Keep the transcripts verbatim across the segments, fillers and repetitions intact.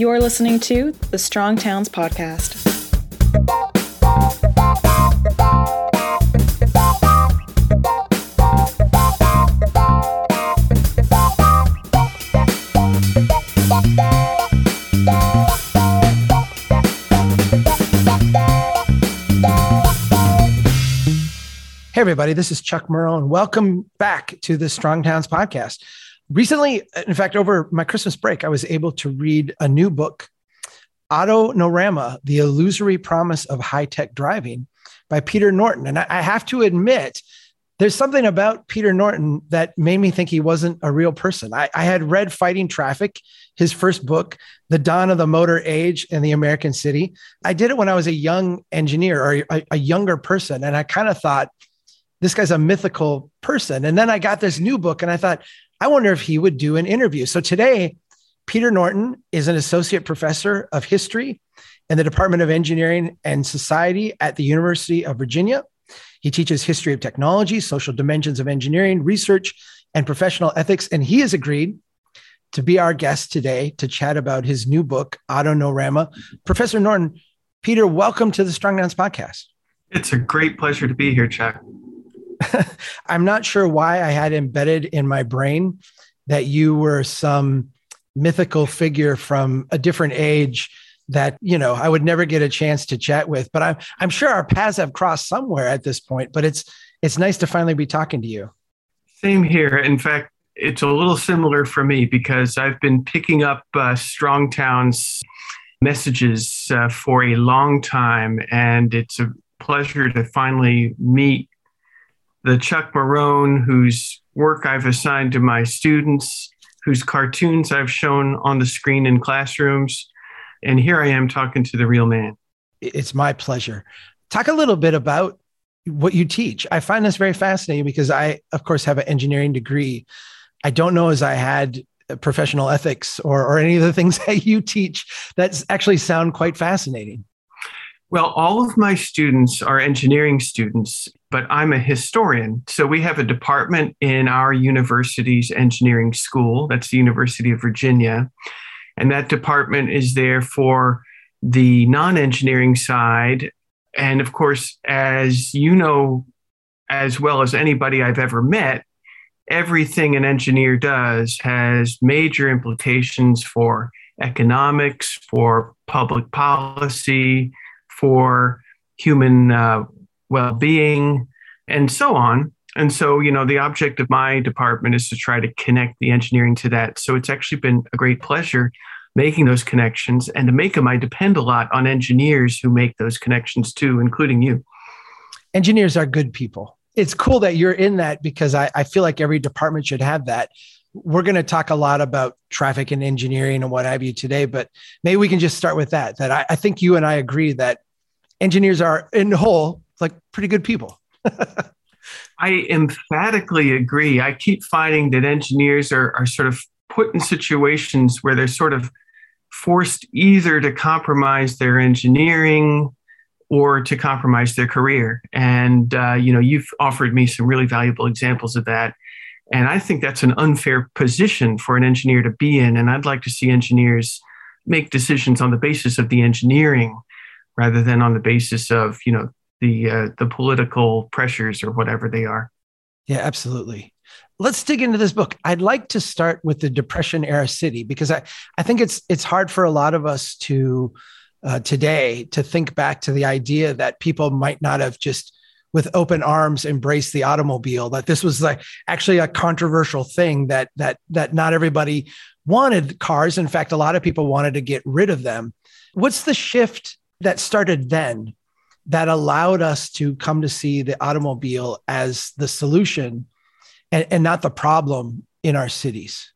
You are listening to the Strong Towns Podcast. Hey, everybody, this is Chuck Marohn. Welcome back to the Strong Towns Podcast. Recently, in fact, over my Christmas break, I was able to read a new book, Autonorama, The Illusory Promise of High-Tech Driving by Peter Norton. And I have to admit, there's something about Peter Norton that made me think he wasn't a real person. I, I had read Fighting Traffic, his first book, The Dawn of the Motor Age and the American City. I did it when I was a young engineer or a, a younger person. And I kind of thought, this guy's a mythical person. And then I got this new book and I thought, I wonder if he would do an interview. So today, Peter Norton is an associate professor of history in the Department of Engineering and Society at the University of Virginia. He teaches history of technology, social dimensions of engineering, research, and professional ethics. And he has agreed to be our guest today to chat about his new book, Autonorama. Professor Norton, Peter, welcome to the Strong Towns Podcast. It's a great pleasure to be here, Chuck. I'm not sure why I had embedded in my brain that you were some mythical figure from a different age that, you know, I would never get a chance to chat with, but I'm, I'm sure our paths have crossed somewhere at this point, but it's, it's nice to finally be talking to you. Same here. In fact, it's a little similar for me because I've been picking up uh, Strong Towns messages uh, for a long time, and it's a pleasure to finally meet the Chuck Marohn, whose work I've assigned to my students, whose cartoons I've shown on the screen in classrooms. And here I am talking to the real man. It's my pleasure. Talk a little bit about what you teach. I find this very fascinating because I, of course, have an engineering degree. I don't know as I had professional ethics or, or any of the things that you teach that actually sound quite fascinating. Well, all of my students are engineering students, but I'm a historian. So we have a department in our university's engineering school. That's the University of Virginia. And that department is there for the non-engineering side. And of course, as you know, as well as anybody I've ever met, everything an engineer does has major implications for economics, for public policy, for human uh, well-being, and so on. And so, you know, the object of my department is to try to connect the engineering to that. So it's actually been a great pleasure making those connections. And to make them, I depend a lot on engineers who make those connections too, including you. Engineers are good people. It's cool that you're in that because I, I feel like every department should have that. We're going to talk a lot about traffic and engineering and what have you today, but maybe we can just start with that, that I, I think you and I agree that engineers are, in the whole, like pretty good people. I emphatically agree. I keep finding that engineers are, are sort of put in situations where they're sort of forced either to compromise their engineering or to compromise their career. And, uh, you know, you've offered me some really valuable examples of that. And I think that's an unfair position for an engineer to be in. And I'd like to see engineers make decisions on the basis of the engineering rather than on the basis of, you know, the uh, the political pressures or whatever they are. Yeah, absolutely. Let's dig into this book. I'd like to start with the Depression era city, because I, I think it's it's hard for a lot of us to uh, today to think back to the idea that people might not have just with open arms embraced the automobile, that this was like actually a controversial thing that that that not everybody wanted cars. In fact, a lot of people wanted to get rid of them. What's the shift that started then that allowed us to come to see the automobile as the solution and, and not the problem in our cities?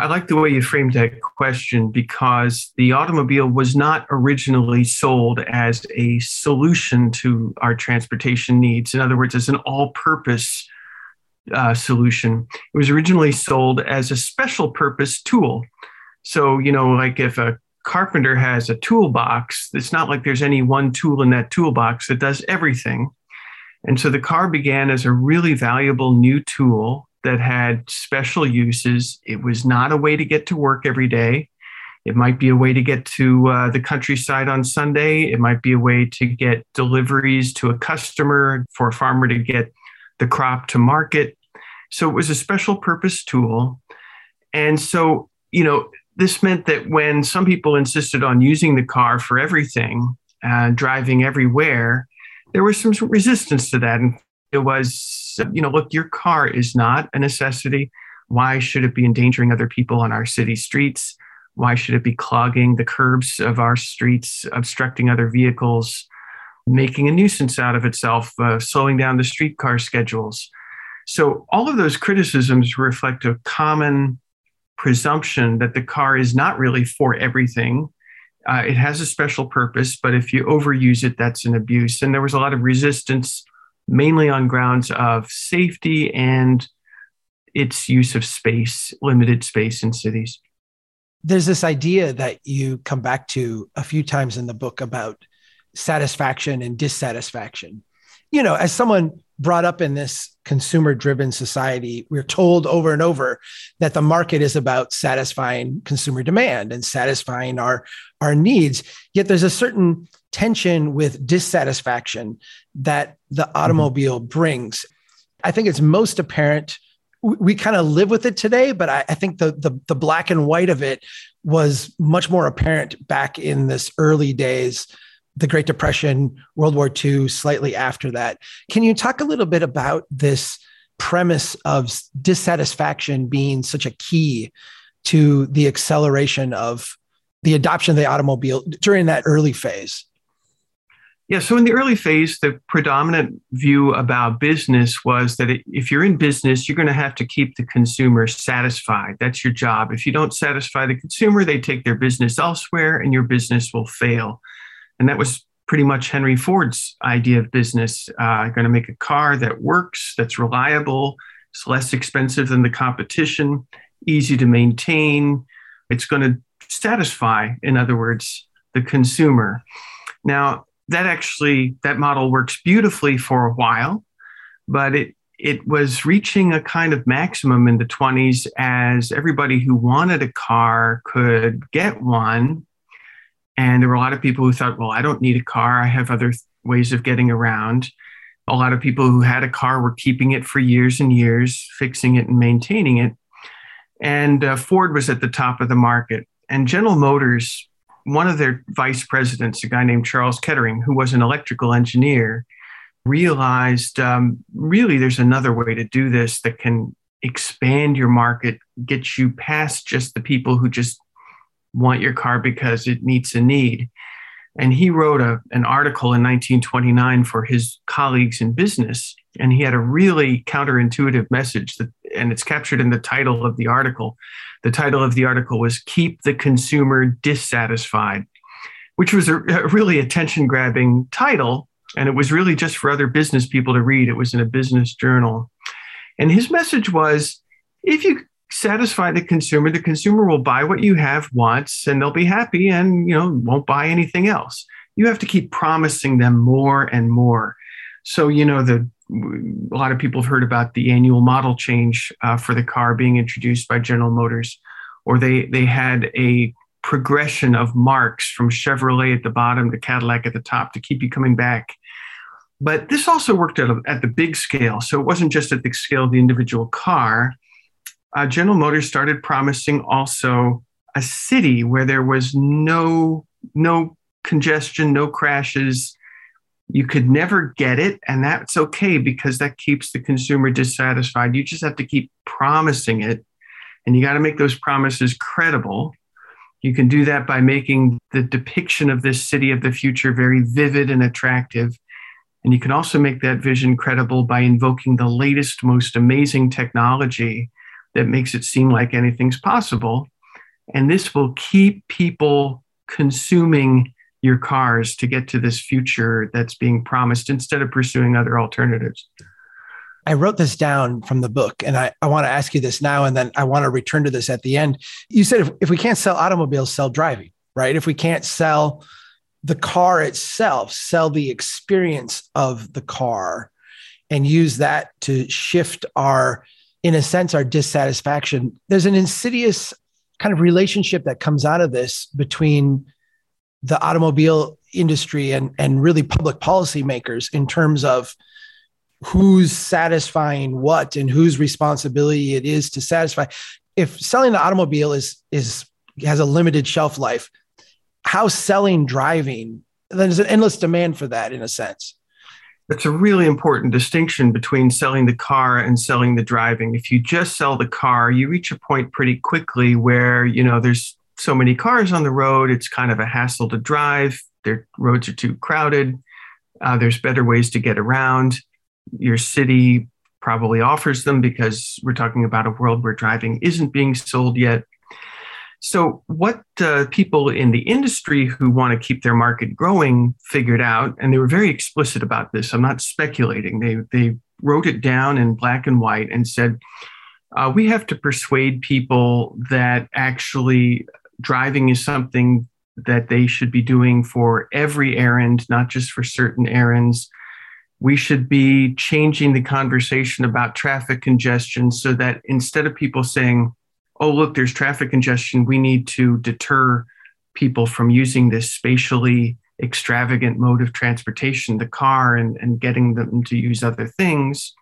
I like the way you framed that question, because the automobile was not originally sold as a solution to our transportation needs. In other words, as an all-purpose uh, solution. It was originally sold as a special purpose tool. So, you know, like if a carpenter has a toolbox, it's not like there's any one tool in that toolbox that does everything. And so the car began as a really valuable new tool that had special uses. It was not a way to get to work every day. It might be a way to get to uh, the countryside on Sunday. It might be a way to get deliveries to a customer, for a farmer to get the crop to market. So it was a special purpose tool. And so, you know, this meant that when some people insisted on using the car for everything, uh, driving everywhere, there was some resistance to that. And it was, you know, look, your car is not a necessity. Why should it be endangering other people on our city streets? Why should it be clogging the curbs of our streets, obstructing other vehicles, making a nuisance out of itself, uh, slowing down the streetcar schedules? So all of those criticisms reflect a common presumption that the car is not really for everything. Uh, it has a special purpose, but if you overuse it, that's an abuse. And there was a lot of resistance, mainly on grounds of safety and its use of space, limited space in cities. There's this idea that you come back to a few times in the book about satisfaction and dissatisfaction. You know, as someone brought up in this consumer-driven society, we're told over and over that the market is about satisfying consumer demand and satisfying our, our needs. Yet there's a certain tension with dissatisfaction that the automobile mm-hmm. brings. I think it's most apparent. We kind of live with it today, but I, I think the, the the black and white of it was much more apparent back in this early days, the Great Depression, World War Two, slightly after that. Can you talk a little bit about this premise of dissatisfaction being such a key to the acceleration of the adoption of the automobile during that early phase? Yeah, so in the early phase, the predominant view about business was that if you're in business, you're going to have to keep the consumer satisfied. That's your job. If you don't satisfy the consumer, they take their business elsewhere and your business will fail. And that was pretty much Henry Ford's idea of business. Uh, going to make a car that works, that's reliable, it's less expensive than the competition, easy to maintain. It's going to satisfy, in other words, the consumer. Now, That actually, that model works beautifully for a while, but it it was reaching a kind of maximum in the twenties as everybody who wanted a car could get one. And there were a lot of people who thought, well, I don't need a car. I have other th- ways of getting around. A lot of people who had a car were keeping it for years and years, fixing it and maintaining it. And uh, Ford was at the top of the market. And General Motors, one of their vice presidents, a guy named Charles Kettering, who was an electrical engineer, realized um, really there's another way to do this that can expand your market, get you past just the people who just want your car because it meets a need. And he wrote a, an article in nineteen twenty-nine for his colleagues in business, and he had a really counterintuitive message that, and it's captured in the title of the article. The title of the article was Keep the Consumer Dissatisfied, which was a, a really attention-grabbing title, and it was really just for other business people to read. It was in a business journal. And his message was, if you satisfy the consumer, the consumer will buy what you have once, and they'll be happy and, you know, won't buy anything else. You have to keep promising them more and more. So, you know, the a lot of people have heard about the annual model change uh, for the car being introduced by General Motors, or they they had a progression of marques from Chevrolet at the bottom to Cadillac at the top to keep you coming back. But this also worked at, a, at the big scale. So it wasn't just at the scale of the individual car. Uh, General Motors started promising also a city where there was no, no congestion, no crashes. You could never get it, and that's okay because that keeps the consumer dissatisfied. You just have to keep promising it, and you got to make those promises credible. You can do that by making the depiction of this city of the future very vivid and attractive, and you can also make that vision credible by invoking the latest, most amazing technology that makes it seem like anything's possible, and this will keep people consuming your cars to get to this future that's being promised instead of pursuing other alternatives. I wrote this down from the book, and I, I want to ask you this now, and then I want to return to this at the end. You said if, if we can't sell automobiles, sell driving, right? If we can't sell the car itself, sell the experience of the car and use that to shift our, in a sense, our dissatisfaction. There's an insidious kind of relationship that comes out of this between the automobile industry and, and really public policy makers in terms of who's satisfying what and whose responsibility it is to satisfy. If selling the automobile is, is, has a limited shelf life, how selling driving, then there's an endless demand for that in a sense. That's a really important distinction between selling the car and selling the driving. If you just sell the car, you reach a point pretty quickly where, you know, there's so many cars on the road, it's kind of a hassle to drive. Their roads are too crowded. Uh, there's better ways to get around. Your city probably offers them because we're talking about a world where driving isn't being sold yet. So what uh, people in the industry who want to keep their market growing figured out, and they were very explicit about this, I'm not speculating, they, they wrote it down in black and white and said, uh, we have to persuade people that actually driving is something that they should be doing for every errand, not just for certain errands. We should be changing the conversation about traffic congestion so that instead of people saying, oh, look, there's traffic congestion, we need to deter people from using this spatially extravagant mode of transportation, the car, and, and getting them to use other things,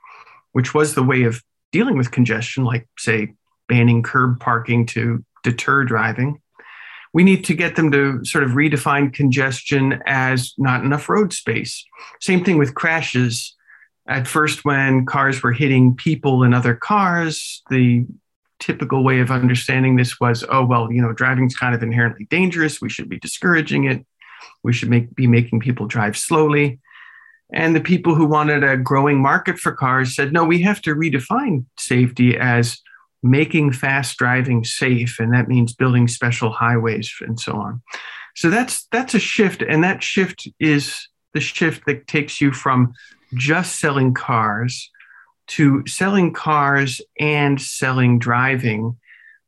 which was the way of dealing with congestion, like, say, banning curb parking to deter driving. We need to get them to sort of redefine congestion as not enough road space. Same thing with crashes. At first, when cars were hitting people and other cars, the typical way of understanding this was, oh, well, you know, driving's kind of inherently dangerous. We should be discouraging it. We should make, be making people drive slowly. And the people who wanted a growing market for cars said, no, we have to redefine safety as making fast driving safe, and that means building special highways and so on. So that's that's a shift, and that shift is the shift that takes you from just selling cars to selling cars and selling driving,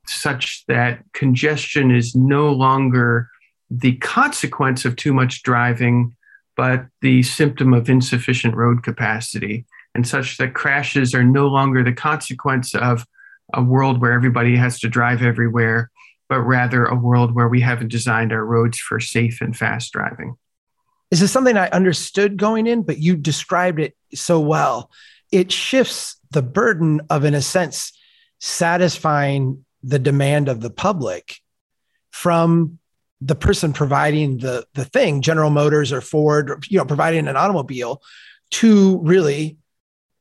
such that congestion is no longer the consequence of too much driving, but the symptom of insufficient road capacity, and such that crashes are no longer the consequence of a world where everybody has to drive everywhere, but rather a world where we haven't designed our roads for safe and fast driving. This is something I understood going in, but you described it so well. It shifts the burden of, in a sense, satisfying the demand of the public from the person providing the, the thing, General Motors or Ford, you know, providing an automobile, to really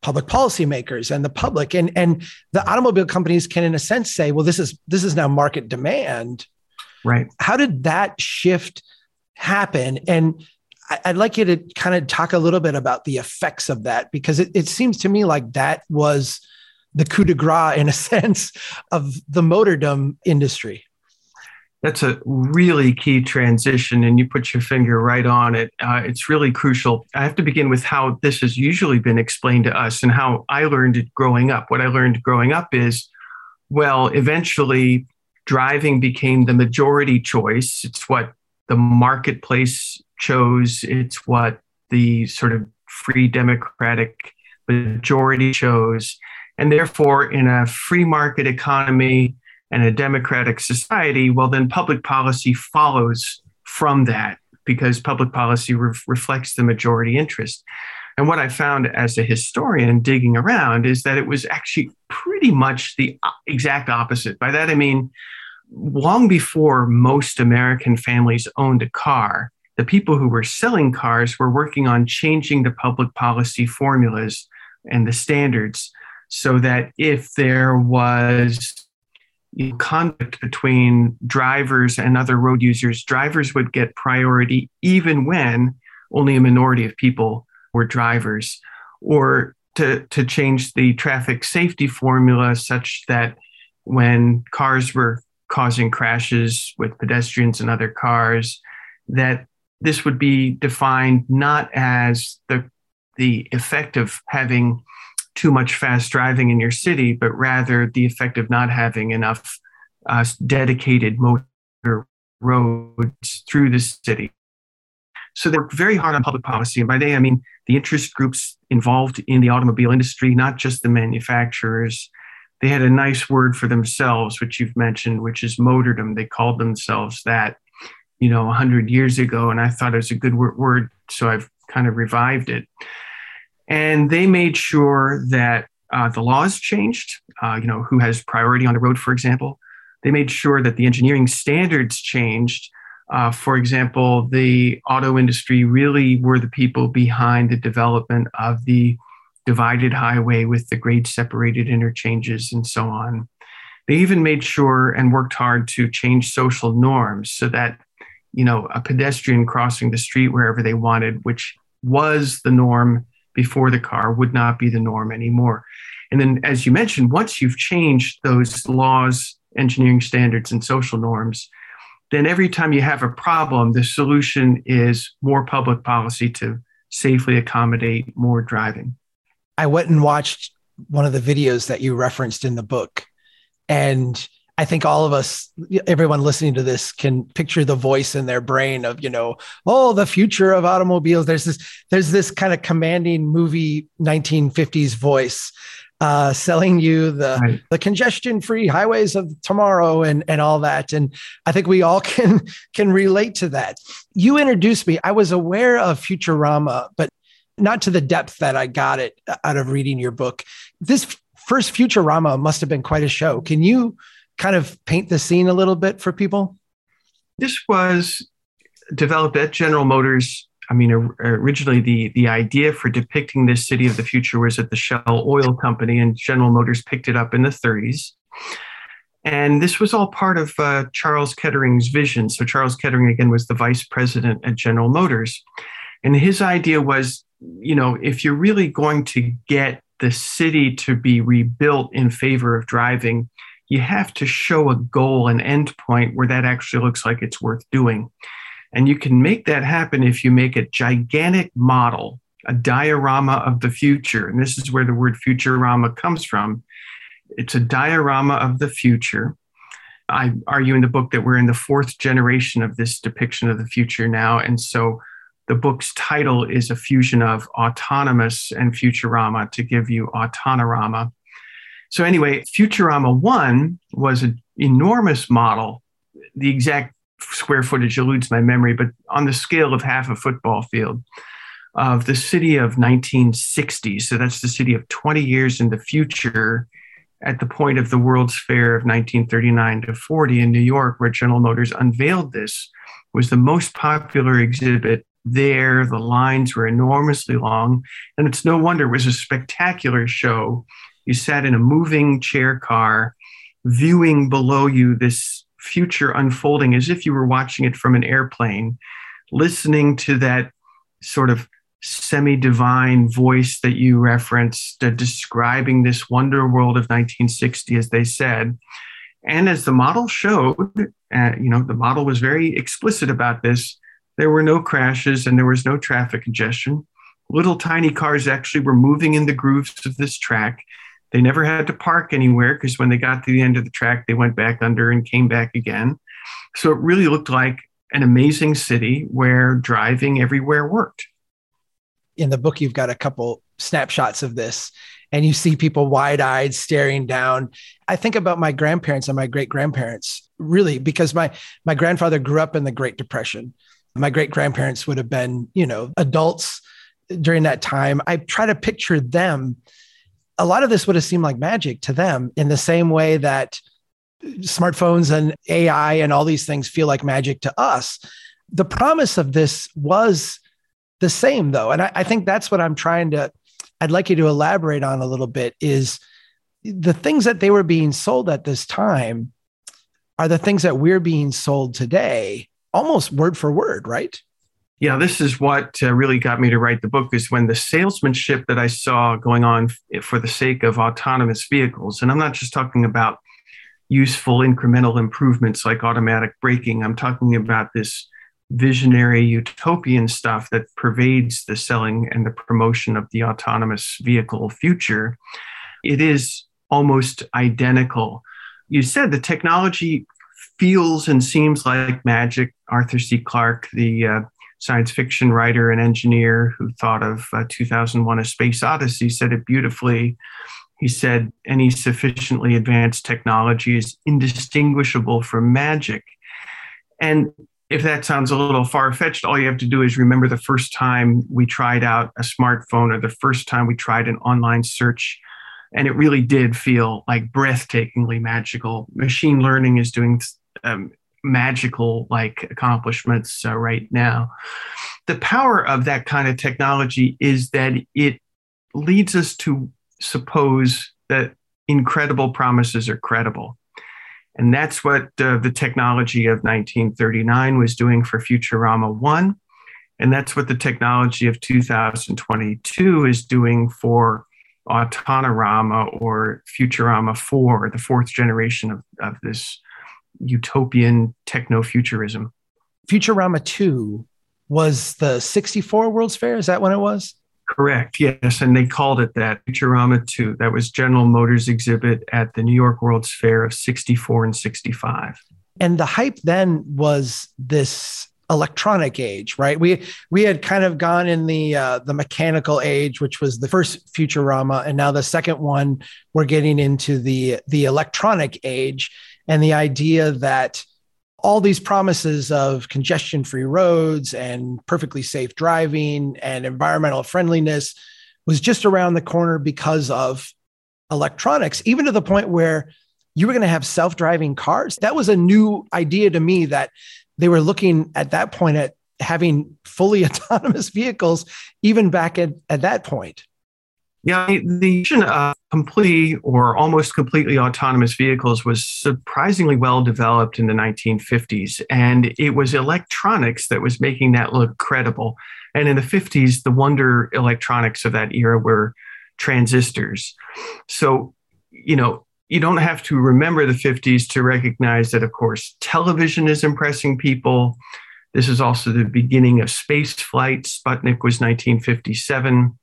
public policymakers and the public. And, and the automobile companies can, in a sense, say, well, this is this is now market demand. Right. How did that shift happen? And I'd like you to kind of talk a little bit about the effects of that, because it, it seems to me like that was the coup de grace, in a sense, of the motordom industry. That's a really key transition, and you put your finger right on it. Uh, it's really crucial. I have to begin with how this has usually been explained to us and how I learned it growing up. What I learned growing up is, well, eventually driving became the majority choice. It's what the marketplace chose. It's what the sort of free democratic majority chose. And therefore, in a free market economy and a democratic society, well, then public policy follows from that, because public policy re- reflects the majority interest. And what I found as a historian digging around is that it was actually pretty much the exact opposite. By that, I mean, long before most American families owned a car, the people who were selling cars were working on changing the public policy formulas and the standards so that if there was conflict between drivers and other road users, drivers would get priority even when only a minority of people were drivers, or to, to change the traffic safety formula such that when cars were causing crashes with pedestrians and other cars, that this would be defined not as the, the effect of having too much fast driving in your city, but rather the effect of not having enough uh, dedicated motor roads through the city. So they worked very hard on public policy. And by they, I mean the interest groups involved in the automobile industry, not just the manufacturers. they had a nice word for themselves, which you've mentioned, which is motordom. They called themselves that, you know, one hundred years ago, and I thought it was a good word, so I've kind of revived it. And they made sure that uh, the laws changed, uh, you know, who has priority on the road, for example. They made sure that the engineering standards changed. Uh, for example, the auto industry really were the people behind the development of the divided highway with the grade-separated interchanges and so on. They even made sure and worked hard to change social norms so that, you know, a pedestrian crossing the street wherever they wanted, which was the norm before the car, would not be the norm anymore. And then, as you mentioned, once you've changed those laws, engineering standards, and social norms, then every time you have a problem, the solution is more public policy to safely accommodate more driving. I went and watched one of the videos that you referenced in the book. And I think all of us, everyone listening to this, can picture the voice in their brain of, you know, oh, the future of automobiles. There's this, there's this kind of commanding movie nineteen fifties voice uh, selling you the, right. the congestion-free highways of tomorrow and, and all that. And I think we all can, can relate to that. You introduced me. I was aware of Futurama, but not to the depth that I got it out of reading your book. This first Futurama must have been quite a show. Can you kind of paint the scene a little bit for people? This was developed at General Motors. I mean, originally the, the idea for depicting this city of the future was at the Shell Oil Company, and General Motors picked it up in the thirties. And this was all part of uh, Charles Kettering's vision. So Charles Kettering, again, was the vice president at General Motors. And his idea was, you know, if you're really going to get the city to be rebuilt in favor of driving, you have to show a goal, an end point where that actually looks like it's worth doing. And you can make that happen if you make a gigantic model, a diorama of the future. And this is where the word Futurama comes from. It's a diorama of the future. I argue in the book that we're in the fourth generation of this depiction of the future now. And so the book's title is a fusion of autonomous and Futurama to give you Autonorama. So anyway, Futurama one was an enormous model. The exact square footage eludes my memory, but on the scale of half a football field of the city of nineteen sixty. So that's the city of twenty years in the future at the point of the World's Fair of nineteen thirty-nine to forty in New York, where General Motors unveiled this, was the most popular exhibit there. The lines were enormously long, and it's no wonder it was a spectacular show. You sat in a moving chair car, viewing below you this future unfolding as if you were watching it from an airplane, listening to that sort of semi-divine voice that you referenced, uh, describing this wonder world of nineteen sixty, as they said. And as the model showed, uh, you know, the model was very explicit about this. There were no crashes and there was no traffic congestion. Little tiny cars actually were moving in the grooves of this track. They never had to park anywhere because when they got to the end of the track, they went back under and came back again. So it really looked like an amazing city where driving everywhere worked. In the book, you've got a couple snapshots of this and you see people wide-eyed staring down. I think about my grandparents and my great-grandparents, really, because my, my grandfather grew up in the Great Depression. My great-grandparents would have been, you know, adults during that time. I try to picture them. A lot of this would have seemed like magic to them in the same way that smartphones and A I and all these things feel like magic to us. The promise of this was the same, though. And I, I think that's what I'm trying to, I'd like you to elaborate on a little bit, is the things that they were being sold at this time are the things that we're being sold today. Almost word for word, right? Yeah, this is what uh, really got me to write the book, is when the salesmanship that I saw going on f- for the sake of autonomous vehicles, and I'm not just talking about useful incremental improvements like automatic braking. I'm talking about this visionary utopian stuff that pervades the selling and the promotion of the autonomous vehicle future. It is almost identical. You said the technology feels and seems like magic. Arthur C. Clarke, the uh, science fiction writer and engineer who thought of uh, two thousand one, A Space Odyssey, said it beautifully. He said, any sufficiently advanced technology is indistinguishable from magic. And if that sounds a little far-fetched, all you have to do is remember the first time we tried out a smartphone or the first time we tried an online search. And it really did feel like breathtakingly magical. Machine learning is doing um, magical like accomplishments uh, right now. The power of that kind of technology is that it leads us to suppose that incredible promises are credible. And that's what uh, the technology of nineteen thirty-nine was doing for Futurama one. And that's what the technology of two thousand twenty-two is doing for Autonorama or Futurama four, the fourth generation of, of this utopian techno-futurism. Futurama two was the sixty-four World's Fair? Is that when it was? Correct, yes. And they called it that, Futurama two. That was General Motors exhibit at the New York World's Fair of sixty-four and sixty-five. And the hype then was this electronic age, right? We we had kind of gone in the uh, the mechanical age, which was the first Futurama, and now the second one, we're getting into the the electronic age, and the idea that all these promises of congestion-free roads and perfectly safe driving and environmental friendliness was just around the corner because of electronics, even to the point where you were going to have self-driving cars. That was a new idea to me, that they were looking at that point at having fully autonomous vehicles, even back at, at that point. Yeah, the vision of complete or almost completely autonomous vehicles was surprisingly well developed in the nineteen fifties. And it was electronics that was making that look credible. And in the fifties, the wonder electronics of that era were transistors. So, you know, you don't have to remember the fifties to recognize that, of course, television is impressing people. This is also the beginning of space flight. Sputnik was nineteen fifty-seven.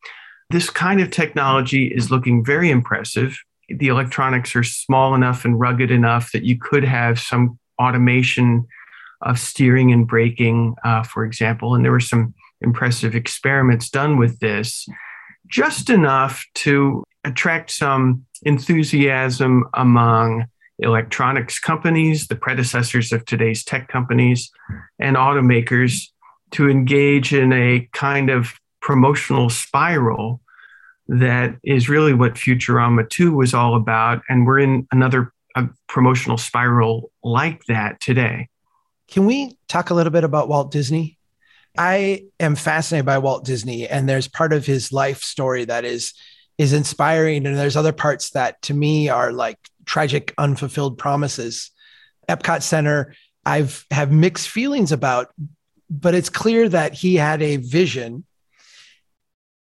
This kind of technology is looking very impressive. The electronics are small enough and rugged enough that you could have some automation of steering and braking, uh, for example. And there were some impressive experiments done with this, just enough to attract some enthusiasm among electronics companies, the predecessors of today's tech companies, and automakers to engage in a kind of promotional spiral that is really what Futurama two was all about. And we're in another uh, promotional spiral like that today. Can we talk a little bit about Walt Disney? I am fascinated by Walt Disney, and there's part of his life story that is is inspiring. And there's other parts that to me are like tragic, unfulfilled promises. Epcot Center, I've have mixed feelings about, but it's clear that he had a vision.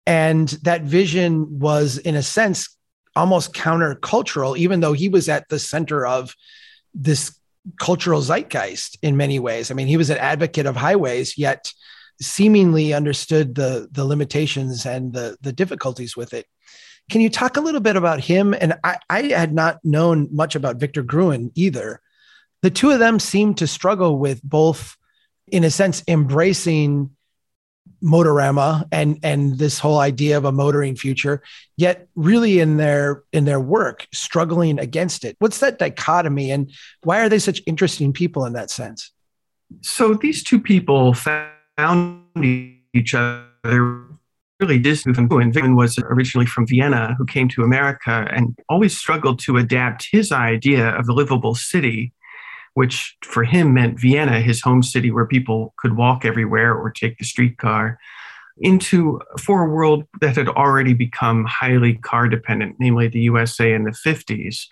And that vision was, in a sense, almost countercultural, even though he was at the center of this cultural zeitgeist in many ways. I mean, he was an advocate of highways, yet seemingly understood the, the limitations and the, the difficulties with it. Can you talk a little bit about him? And I, I had not known much about Victor Gruen either. The two of them seem to struggle with both, in a sense, embracing Motorama and, and this whole idea of a motoring future, yet really in their, in their work, struggling against it. What's that dichotomy, and why are they such interesting people in that sense? So these two people found each other really Disney. And Victor was originally from Vienna, who came to America and always struggled to adapt his idea of the livable city, which for him meant Vienna, his home city where people could walk everywhere or take the streetcar, into for a world that had already become highly car dependent, namely the U S A in the fifties.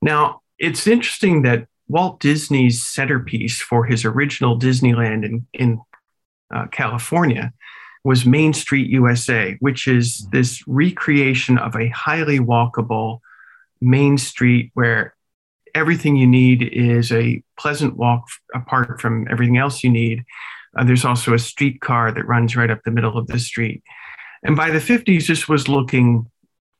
Now, it's interesting that Walt Disney's centerpiece for his original Disneyland in, in uh, California was Main Street U S A, which is this recreation of a highly walkable Main Street where everything you need is a pleasant walk apart from everything else you need. Uh, there's also a streetcar that runs right up the middle of the street. And by the fifties, this was looking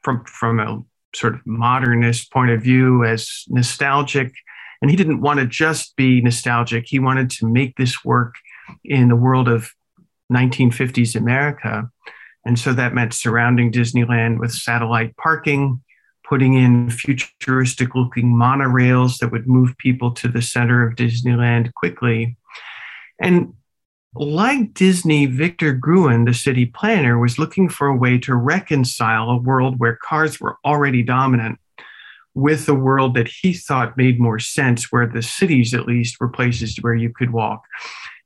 from, from a sort of modernist point of view as nostalgic. And he didn't want to just be nostalgic. He wanted to make this work in the world of nineteen fifties America. And so that meant surrounding Disneyland with satellite parking, putting in futuristic looking monorails that would move people to the center of Disneyland quickly. And like Disney, Victor Gruen, the city planner, was looking for a way to reconcile a world where cars were already dominant with a world that he thought made more sense, where the cities, at least, were places where you could walk.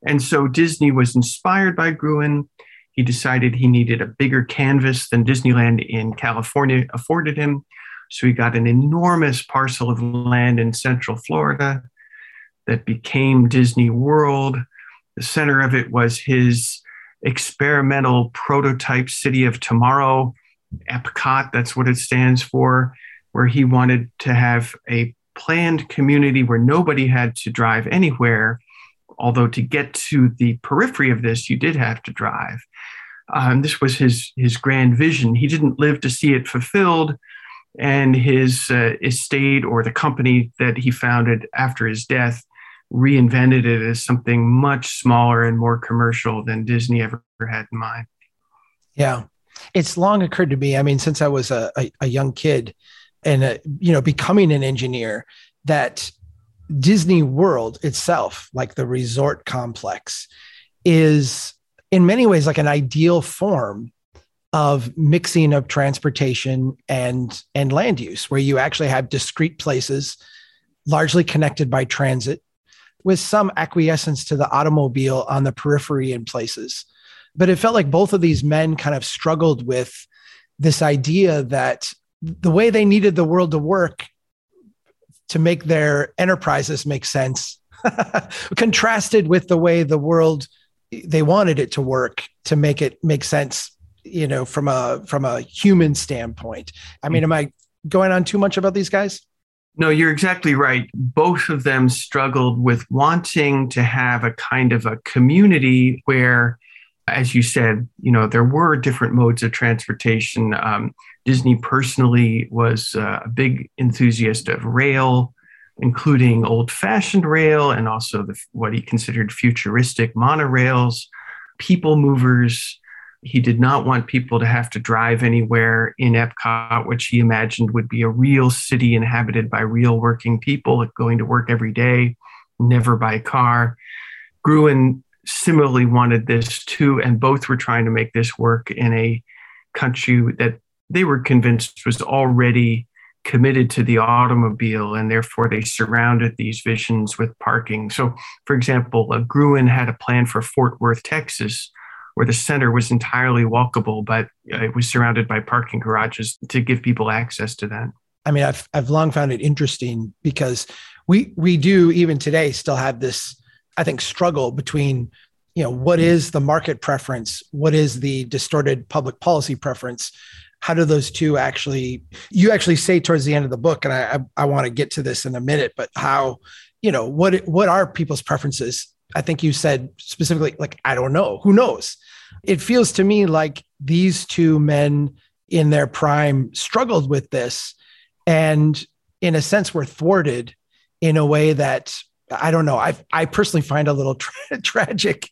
And so Disney was inspired by Gruen. He decided he needed a bigger canvas than Disneyland in California afforded him. So he got an enormous parcel of land in Central Florida that became Disney World. The center of it was his experimental prototype city of tomorrow, Epcot, that's what it stands for, where he wanted to have a planned community where nobody had to drive anywhere, although to get to the periphery of this, you did have to drive. Um, this was his, his grand vision. He didn't live to see it fulfilled, and his uh, estate, or the company that he founded after his death, reinvented it as something much smaller and more commercial than Disney ever had in mind. Yeah, it's long occurred to me, I mean, since I was a, a, a young kid, and, uh, you know, becoming an engineer, that Disney World itself, like the resort complex, is in many ways like an ideal form of mixing of transportation and, and land use, where you actually have discrete places, largely connected by transit, with some acquiescence to the automobile on the periphery in places. But it felt like both of these men kind of struggled with this idea that the way they needed the world to work to make their enterprises make sense, contrasted with the way the world they wanted it to work to make it make sense, you know, from a from a human standpoint. I mean, am I going on too much about these guys? No, you're exactly right. Both of them struggled with wanting to have a kind of a community where, as you said, you know, there were different modes of transportation. Um, Disney personally was uh, a big enthusiast of rail, including old-fashioned rail and also the, what he considered futuristic monorails, people movers. He did not want people to have to drive anywhere in Epcot, which he imagined would be a real city inhabited by real working people going to work every day, never by car. Gruen similarly wanted this too, and both were trying to make this work in a country that they were convinced was already committed to the automobile, and therefore they surrounded these visions with parking. So, for example, uh, Gruen had a plan for Fort Worth, Texas, where the center was entirely walkable, but uh, it was surrounded by parking garages to give people access to that. I mean, I've I've long found it interesting because we we do even today still have this, I think, struggle between, you know, what is the market preference? What is the distorted public policy preference? How do those two actually, you actually say towards the end of the book, and I I, I want to get to this in a minute, but how, you know, what what are people's preferences? I think you said specifically, like, I don't know, who knows? It feels to me like these two men in their prime struggled with this and in a sense were thwarted in a way that I don't know. I I personally find a little tra- tragic.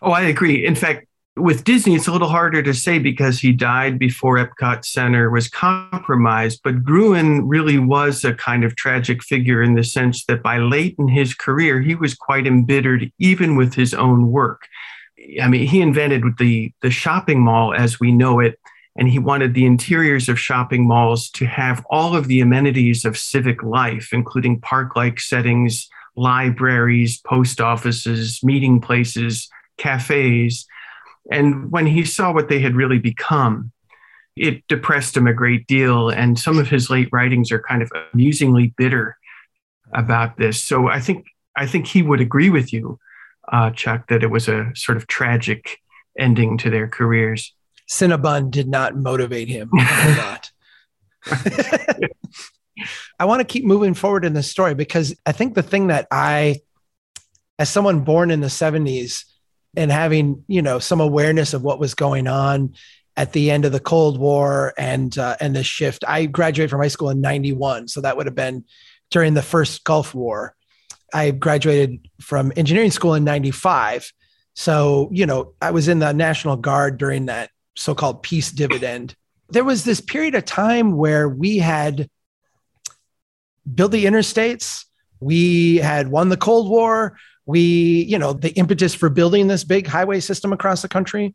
Oh, I agree. In fact, with Disney, it's a little harder to say because he died before Epcot Center was compromised. But Gruen really was a kind of tragic figure in the sense that by late in his career, he was quite embittered, even with his own work. I mean, he invented the, the shopping mall as we know it, and he wanted the interiors of shopping malls to have all of the amenities of civic life, including park-like settings, libraries, post offices, meeting places, cafes. And when he saw what they had really become, it depressed him a great deal. And some of his late writings are kind of amusingly bitter about this. So I think I think he would agree with you, uh, Chuck, that it was a sort of tragic ending to their careers. Cinnabon did not motivate him a lot. I want to keep moving forward in this story because I think the thing that I, as someone born in the seventies, and having, you know, some awareness of what was going on at the end of the Cold War and uh, and the shift. I graduated from high school in ninety-one, so that would have been during the first Gulf War. I graduated from engineering school in ninety-five, so, you know, I was in the National Guard during that so-called peace dividend there was this period of time where we had built the interstates. We had won the Cold War. We, you know, the impetus for building this big highway system across the country.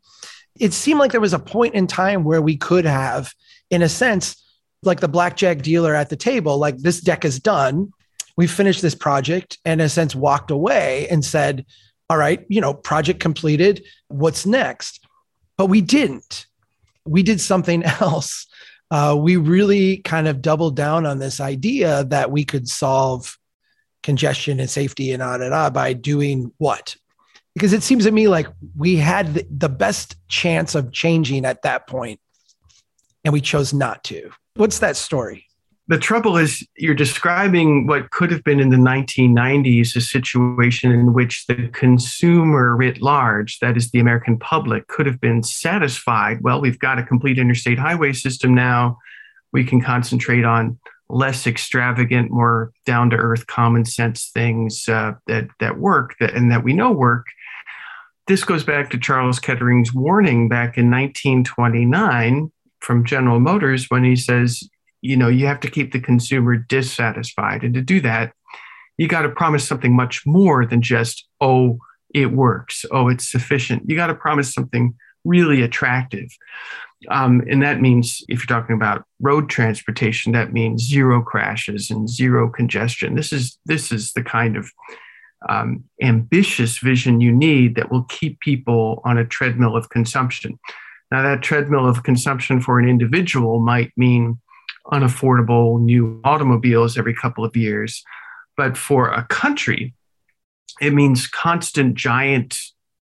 It seemed like there was a point in time where we could have, in a sense, like the blackjack dealer at the table, like, this deck is done. We finished this project and, in a sense, walked away and said, all right, you know, project completed. What's next? But we didn't. We did something else. Uh, we really kind of doubled down on this idea that we could solve congestion and safety and on and on by doing what? Because it seems to me like we had the, the best chance of changing at that point, and we chose not to. What's that story? The trouble is, you're describing what could have been in the nineteen nineties, a situation in which the consumer writ large, that is the American public, could have been satisfied. Well, we've got a complete interstate highway system now. We can concentrate on less extravagant, more down-to-earth, common sense things uh, that, that work that, and that we know work. This goes back to Charles Kettering's warning back in nineteen twenty-nine from General Motors when he says, you know, you have to keep the consumer dissatisfied. And to do that, you got to promise something much more than just, oh, it works. Oh, it's sufficient. You got to promise something really attractive. Um, and that means, if you're talking about road transportation, that means zero crashes and zero congestion. This is this is the kind of um, ambitious vision you need that will keep people on a treadmill of consumption. Now, that treadmill of consumption for an individual might mean unaffordable new automobiles every couple of years, but for a country, it means constant, giant,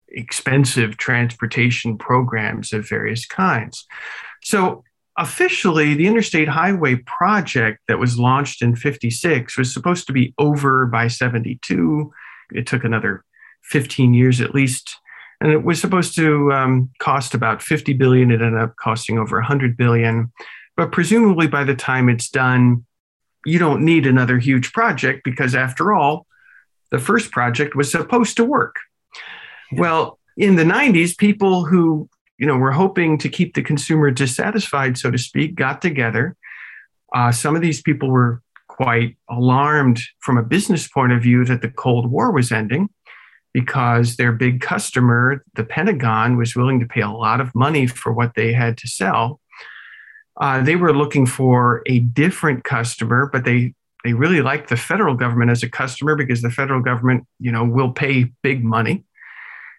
expensive transportation programs of various kinds. So officially, the Interstate Highway Project that was launched in fifty-six was supposed to be over by seventy-two. It took another fifteen years at least. And it was supposed to um, cost about fifty billion dollars. It ended up costing over one hundred billion dollars. But presumably by the time it's done, you don't need another huge project because, after all, the first project was supposed to work. Well, in the nineties, people who, you know, were hoping to keep the consumer dissatisfied, so to speak, got together. Uh, some of these people were quite alarmed from a business point of view that the Cold War was ending because their big customer, the Pentagon, was willing to pay a lot of money for what they had to sell. Uh, they were looking for a different customer, but they they really liked the federal government as a customer because the federal government, you know, will pay big money.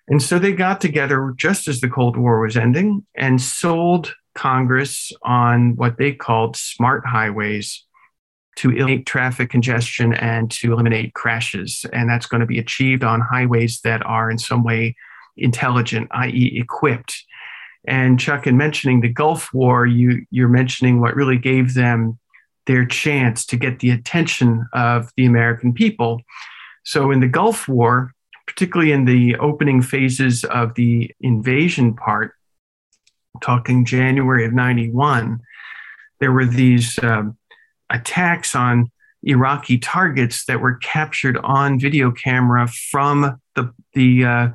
And so they got together just as the Cold War was ending and sold Congress on what they called smart highways to eliminate traffic congestion and to eliminate crashes. And that's going to be achieved on highways that are in some way intelligent, that is equipped. And Chuck, in mentioning the Gulf War, you, you're mentioning what really gave them their chance to get the attention of the American people. So in the Gulf War, particularly in the opening phases of the invasion part, talking January of ninety-one, there were these um, attacks on Iraqi targets that were captured on video camera from the, the uh,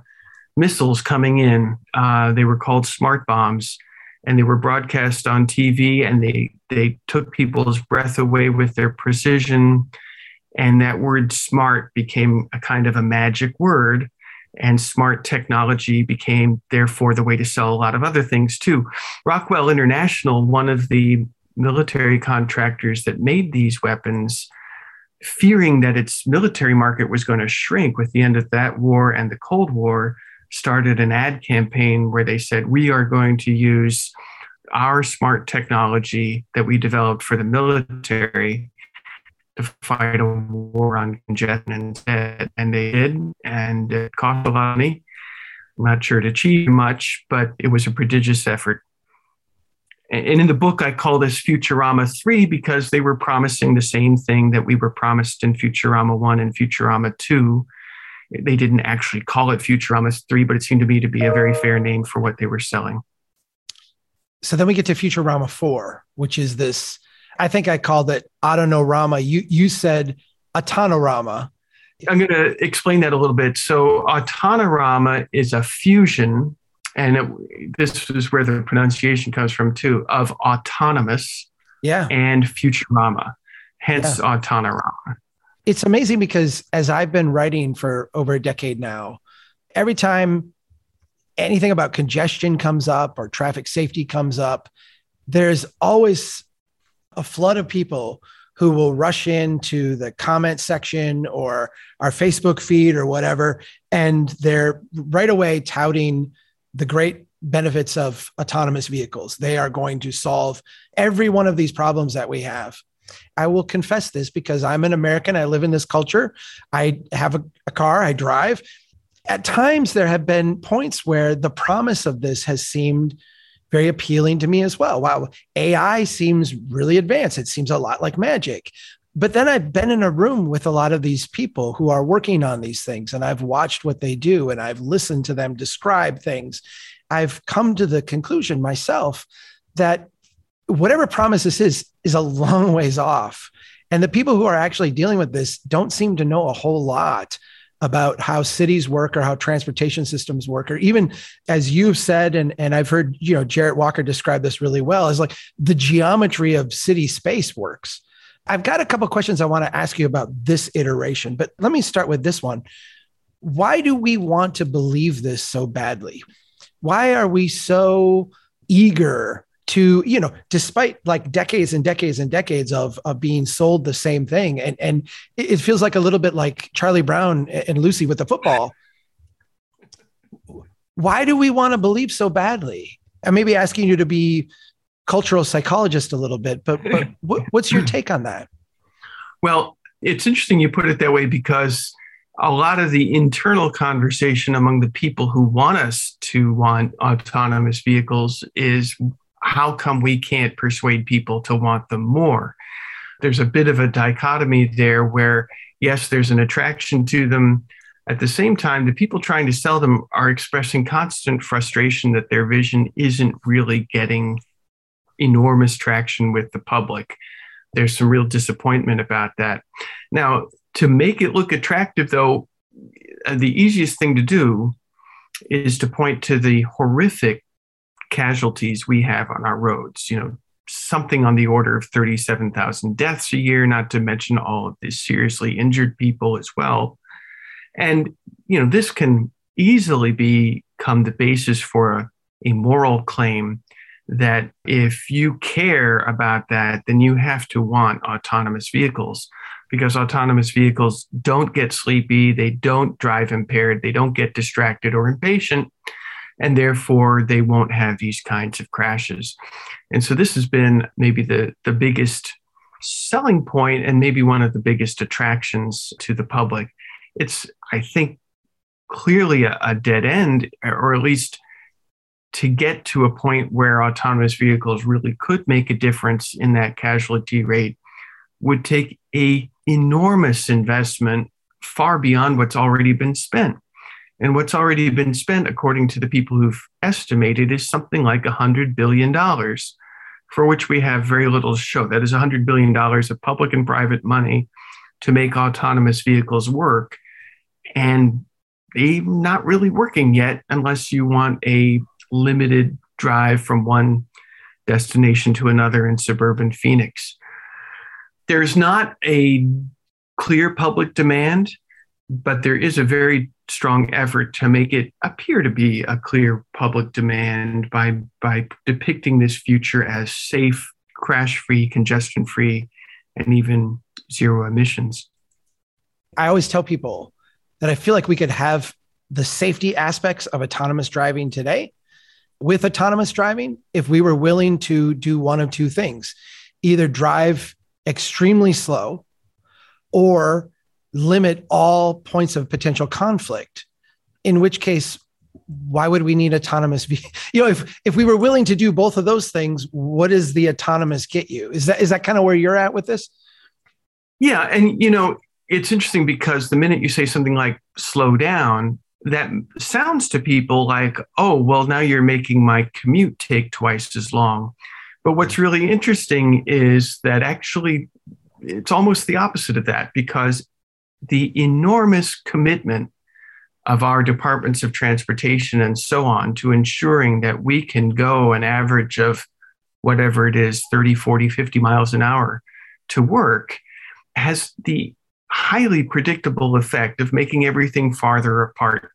missiles coming in. Uh, they were called smart bombs, and they were broadcast on T V, and they, they took people's breath away with their precision. And that word smart became a kind of a magic word, and smart technology became, therefore, the way to sell a lot of other things too. Rockwell International, one of the military contractors that made these weapons, fearing that its military market was going to shrink with the end of that war and the Cold War, started an ad campaign where they said, we are going to use our smart technology that we developed for the military to fight a war on congestion instead. And they did, and it cost a lot of money. I'm not sure it achieved much, but it was a prodigious effort. And in the book, I call this Futurama three because they were promising the same thing that we were promised in Futurama one and Futurama two. They didn't actually call it Futurama three, but it seemed to me to be a very fair name for what they were selling. So then we get to Futurama four, which is this, I think I called it Autonorama. You you said Autonorama. I'm going to explain that a little bit. So Autonorama is a fusion, and it, this is where the pronunciation comes from too, of autonomous yeah. and Futurama, hence yeah. Autonorama. It's amazing because as I've been writing for over a decade now, every time anything about congestion comes up or traffic safety comes up, there's always a flood of people who will rush into the comment section or our Facebook feed or whatever, and they're right away touting the great benefits of autonomous vehicles. They are going to solve every one of these problems that we have. I will confess this because I'm an American. I live in this culture. I have a, a car. I drive. At times, there have been points where the promise of this has seemed very appealing to me as well. Wow, A I seems really advanced. It seems a lot like magic. But then I've been in a room with a lot of these people who are working on these things, and I've watched what they do, and I've listened to them describe things. I've come to the conclusion myself that whatever promise this is, is a long ways off. And the people who are actually dealing with this don't seem to know a whole lot about how cities work or how transportation systems work, or even as you've said, and, and I've heard, you know, Jarrett Walker describe this really well, is like the geometry of city space works. I've got a couple of questions I want to ask you about this iteration, but let me start with this one. Why do we want to believe this so badly? Why are we so eager to, you know, despite like decades and decades and decades of, of being sold the same thing. And, and it feels like a little bit like Charlie Brown and Lucy with the football. Why do we want to believe so badly? I may be asking you to be cultural psychologist a little bit, but, but what, what's your take on that? Well, it's interesting you put it that way, because a lot of the internal conversation among the people who want us to want autonomous vehicles is, how come we can't persuade people to want them more? There's a bit of a dichotomy there where, yes, there's an attraction to them. At the same time, the people trying to sell them are expressing constant frustration that their vision isn't really getting enormous traction with the public. There's some real disappointment about that. Now, to make it look attractive, though, the easiest thing to do is to point to the horrific casualties we have on our roads, you know, something on the order of thirty-seven thousand deaths a year, not to mention all of the seriously injured people as well. And, you know, this can easily become the basis for a, a moral claim that if you care about that, then you have to want autonomous vehicles, because autonomous vehicles don't get sleepy, they don't drive impaired, they don't get distracted or impatient, and therefore they won't have these kinds of crashes. And so this has been maybe the, the biggest selling point and maybe one of the biggest attractions to the public. It's, I think, clearly a, a dead end, or at least to get to a point where autonomous vehicles really could make a difference in that casualty rate would take an enormous investment far beyond what's already been spent. And what's already been spent, according to the people who've estimated, is something like one hundred billion dollars, for which we have very little to show. That is one hundred billion dollars of public and private money to make autonomous vehicles work. And they're not really working yet, unless you want a limited drive from one destination to another in suburban Phoenix. There's not a clear public demand, but there is a very strong effort to make it appear to be a clear public demand by by depicting this future as safe, crash-free, congestion-free, and even zero emissions. I always tell people that I feel like we could have the safety aspects of autonomous driving today with autonomous driving if we were willing to do one of two things: either drive extremely slow or limit all points of potential conflict, in which case, why would we need autonomous vehicles? You know, if, if we were willing to do both of those things, what does the autonomous get you? Is that, is that kind of where you're at with this? Yeah. And, you know, it's interesting because the minute you say something like slow down, that sounds to people like, oh, well, now you're making my commute take twice as long. But what's really interesting is that actually it's almost the opposite of that, because the enormous commitment of our departments of transportation and so on to ensuring that we can go an average of whatever it is, thirty, forty, fifty miles an hour to work, has the highly predictable effect of making everything farther apart.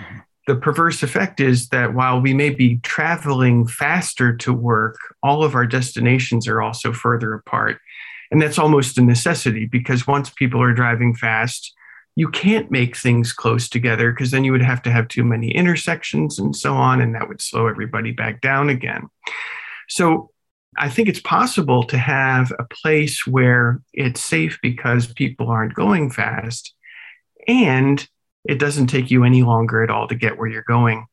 Mm-hmm. The perverse effect is that while we may be traveling faster to work, all of our destinations are also further apart. And that's almost a necessity, because once people are driving fast, you can't make things close together, because then you would have to have too many intersections and so on, and that would slow everybody back down again. So I think it's possible to have a place where it's safe because people aren't going fast, and it doesn't take you any longer at all to get where you're going.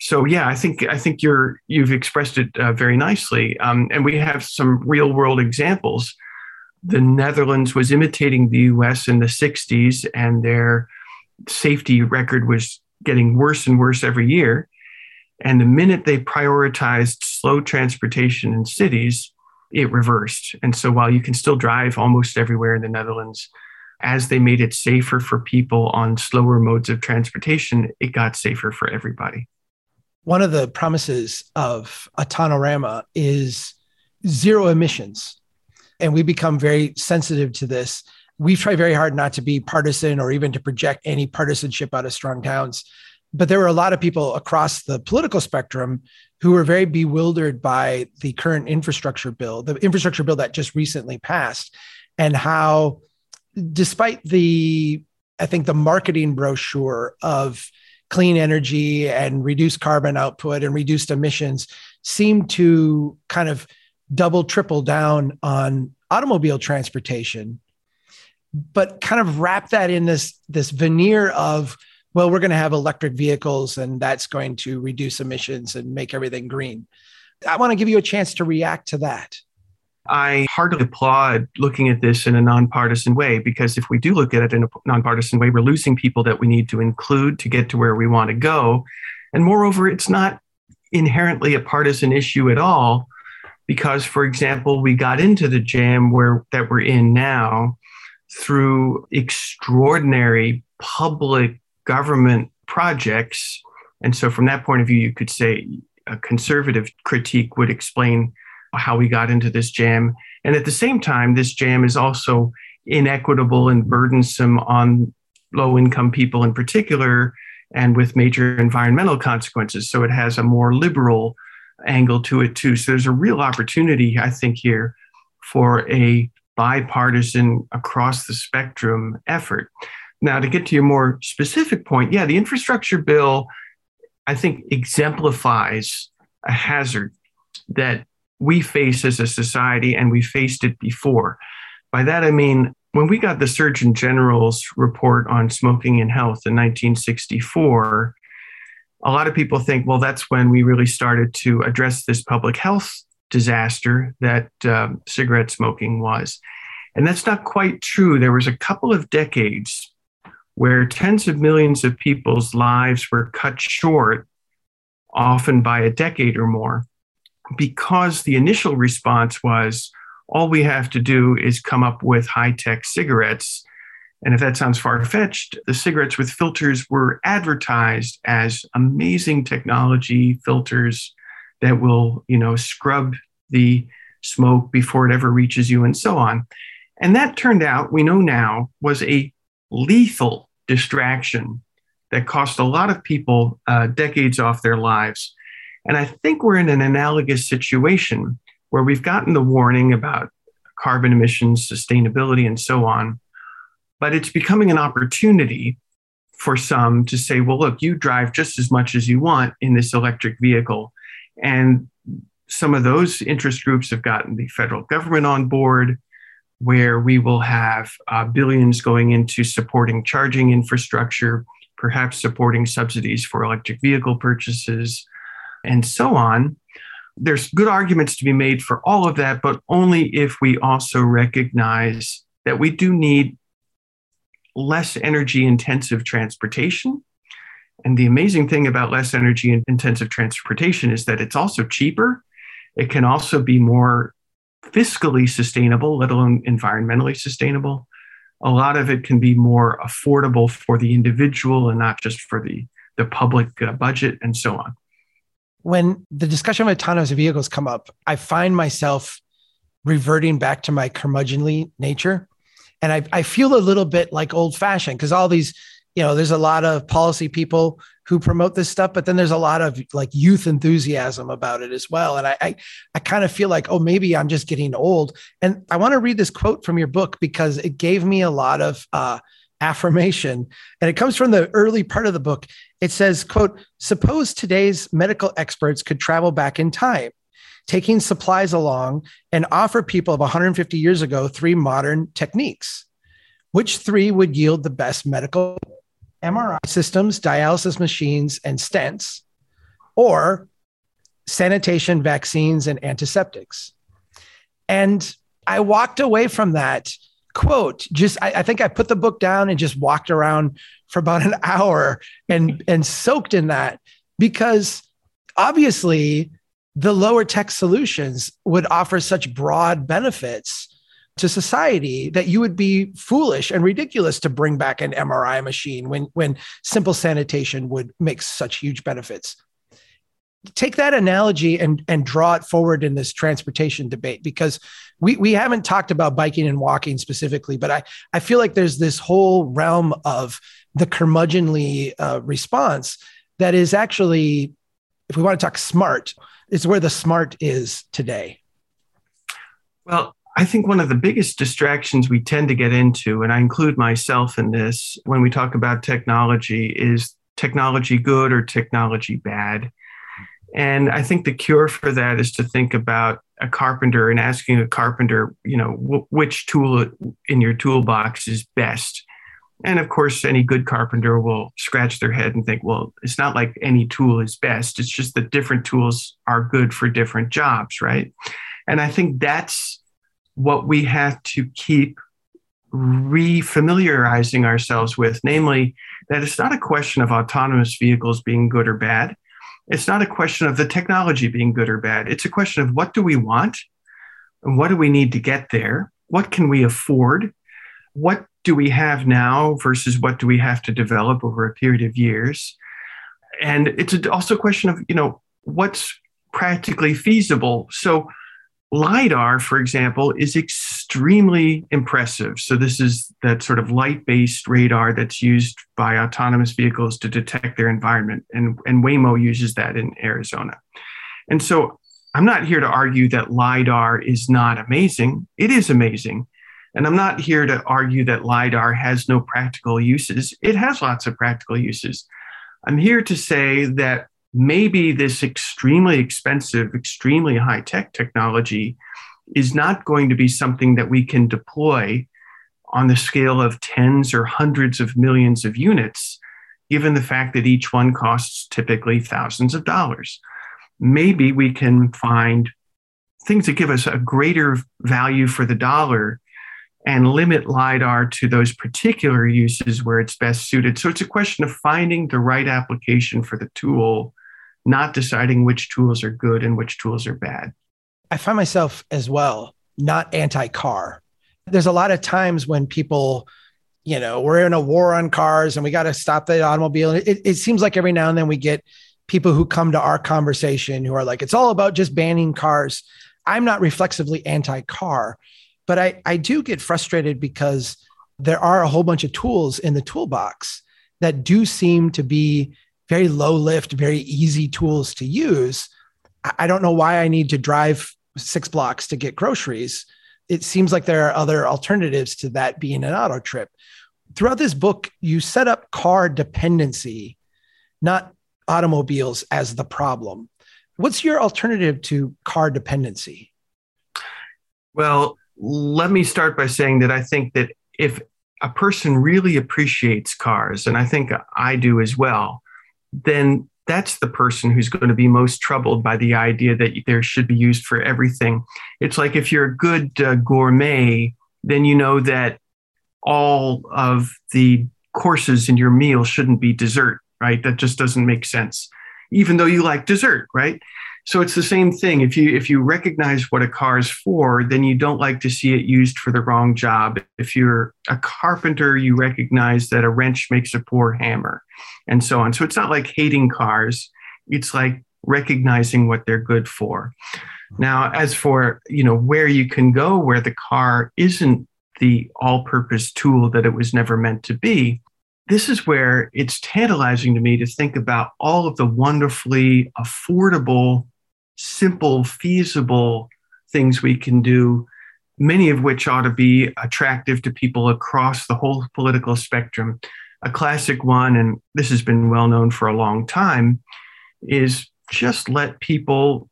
So yeah, I think I think you're you've expressed it uh, very nicely, um, and we have some real world examples. The Netherlands was imitating the U S in the sixties, and their safety record was getting worse and worse every year. And the minute they prioritized slow transportation in cities, it reversed. And so while you can still drive almost everywhere in the Netherlands, as they made it safer for people on slower modes of transportation, it got safer for everybody. One of the promises of Autonorama is zero emissions. And we become very sensitive to this. We've tried very hard not to be partisan or even to project any partisanship out of Strong Towns. But there were a lot of people across the political spectrum who were very bewildered by the current infrastructure bill, the infrastructure bill that just recently passed, and how, despite the, I think, the marketing brochure of clean energy and reduced carbon output and reduced emissions, seemed to kind of double, triple down on automobile transportation, but kind of wrap that in this, this veneer of, well, we're going to have electric vehicles and that's going to reduce emissions and make everything green. I want to give you a chance to react to that. I heartily applaud looking at this in a nonpartisan way, because if we do look at it in a nonpartisan way, we're losing people that we need to include to get to where we want to go. And moreover, it's not inherently a partisan issue at all, because, for example, we got into the jam where that we're in now through extraordinary public government projects. And so from that point of view, you could say a conservative critique would explain how we got into this jam. And at the same time, this jam is also inequitable and burdensome on low-income people in particular, and with major environmental consequences. So it has a more liberal angle to it too. So there's a real opportunity, I think, here for a bipartisan, across the spectrum effort. Now, to get to your more specific point, yeah, the infrastructure bill, I think, exemplifies a hazard that we face as a society, and we faced it before. By that, I mean, when we got the Surgeon General's report on smoking and health in nineteen sixty-four, a lot of people think, well, that's when we really started to address this public health disaster that um, cigarette smoking was. And that's not quite true. There was a couple of decades where tens of millions of people's lives were cut short, often by a decade or more, because the initial response was, all we have to do is come up with high-tech cigarettes. And if that sounds far-fetched, the cigarettes with filters were advertised as amazing technology filters that will, you know, scrub the smoke before it ever reaches you and so on. And that turned out, we know now, was a lethal distraction that cost a lot of people uh, decades off their lives. And I think we're in an analogous situation where we've gotten the warning about carbon emissions, sustainability, and so on. But it's becoming an opportunity for some to say, well, look, you drive just as much as you want in this electric vehicle. And some of those interest groups have gotten the federal government on board, where we will have uh, billions going into supporting charging infrastructure, perhaps supporting subsidies for electric vehicle purchases, and so on. There's good arguments to be made for all of that, but only if we also recognize that we do need less energy-intensive transportation. And the amazing thing about less energy-intensive transportation is that it's also cheaper. It can also be more fiscally sustainable, let alone environmentally sustainable. a lot of it can be more affordable for the individual and not just for the, the public uh, budget and so on. When the discussion of autonomous vehicles come up, I find myself reverting back to my curmudgeonly nature. And I, I feel a little bit like old fashioned because all these, you know, there's a lot of policy people who promote this stuff, but then there's a lot of like youth enthusiasm about it as well. And I, I, I kind of feel like, oh, maybe I'm just getting old. And I want to read this quote from your book because it gave me a lot of uh, affirmation. And it comes from the early part of the book. It says, quote, suppose today's medical experts could travel back in time, taking supplies along and offer people of one hundred fifty years ago, three modern techniques, which three would yield the best medical M R I systems, dialysis machines, and stents, or sanitation, vaccines, and antiseptics. And I walked away from that quote. Just, I, I think I put the book down and just walked around for about an hour and, and soaked in that because obviously the lower tech solutions would offer such broad benefits to society that you would be foolish and ridiculous to bring back an M R I machine when, when simple sanitation would make such huge benefits. Take that analogy and, and draw it forward in this transportation debate, because we, we haven't talked about biking and walking specifically, but I, I feel like there's this whole realm of the curmudgeonly uh, response that is actually, if we want to talk smart, it's where the smart is today. Well, I think one of the biggest distractions we tend to get into, and I include myself in this, when we talk about technology, is technology good or technology bad? And I think the cure for that is to think about a carpenter and asking a carpenter, you know, w- which tool in your toolbox is best. And of course, any good carpenter will scratch their head and think, well, it's not like any tool is best. It's just that different tools are good for different jobs, right? And I think that's what we have to keep re-familiarizing ourselves with, namely that it's not a question of autonomous vehicles being good or bad. It's not a question of the technology being good or bad. It's a question of what do we want and what do we need to get there? What can we afford? What do we have now versus what do we have to develop over a period of years? And it's also a question of, you know, what's practically feasible. So LIDAR, for example, is extremely impressive. So this is that sort of light-based radar that's used by autonomous vehicles to detect their environment. And, and Waymo uses that in Arizona. And so I'm not here to argue that LIDAR is not amazing. It is amazing. And I'm not here to argue that LIDAR has no practical uses. It has lots of practical uses. I'm here to say that maybe this extremely expensive, extremely high-tech technology is not going to be something that we can deploy on the scale of tens or hundreds of millions of units, given the fact that each one costs typically thousands of dollars. Maybe we can find things that give us a greater value for the dollar and limit LIDAR to those particular uses where it's best suited. So it's a question of finding the right application for the tool, not deciding which tools are good and which tools are bad. I find myself as well, not anti-car. There's a lot of times when people, you know, we're in a war on cars and we got to stop the automobile. It, it seems like every now and then we get people who come to our conversation who are like, it's all about just banning cars. I'm not reflexively anti-car. But I, I do get frustrated because there are a whole bunch of tools in the toolbox that do seem to be very low lift, very easy tools to use. I don't know why I need to drive six blocks to get groceries. It seems like there are other alternatives to that being an auto trip. Throughout this book, you set up car dependency, not automobiles as the problem. What's your alternative to car dependency? Well, let me start by saying that I think that if a person really appreciates cars, and I think I do as well, then that's the person who's going to be most troubled by the idea that there should be used for everything. It's like if you're a good uh, gourmet, then you know that all of the courses in your meal shouldn't be dessert, right? That just doesn't make sense, even though you like dessert, right? So it's the same thing. If you if you recognize what a car is for, then you don't like to see it used for the wrong job. If you're a carpenter, you recognize that a wrench makes a poor hammer, and so on. So it's not like hating cars. It's like recognizing what they're good for. Now, as for, you know, where you can go where the car isn't the all-purpose tool that it was never meant to be, this is where it's tantalizing to me to think about all of the wonderfully affordable, simple, feasible things we can do, many of which ought to be attractive to people across the whole political spectrum. A classic one, and this has been well known for a long time, is just let people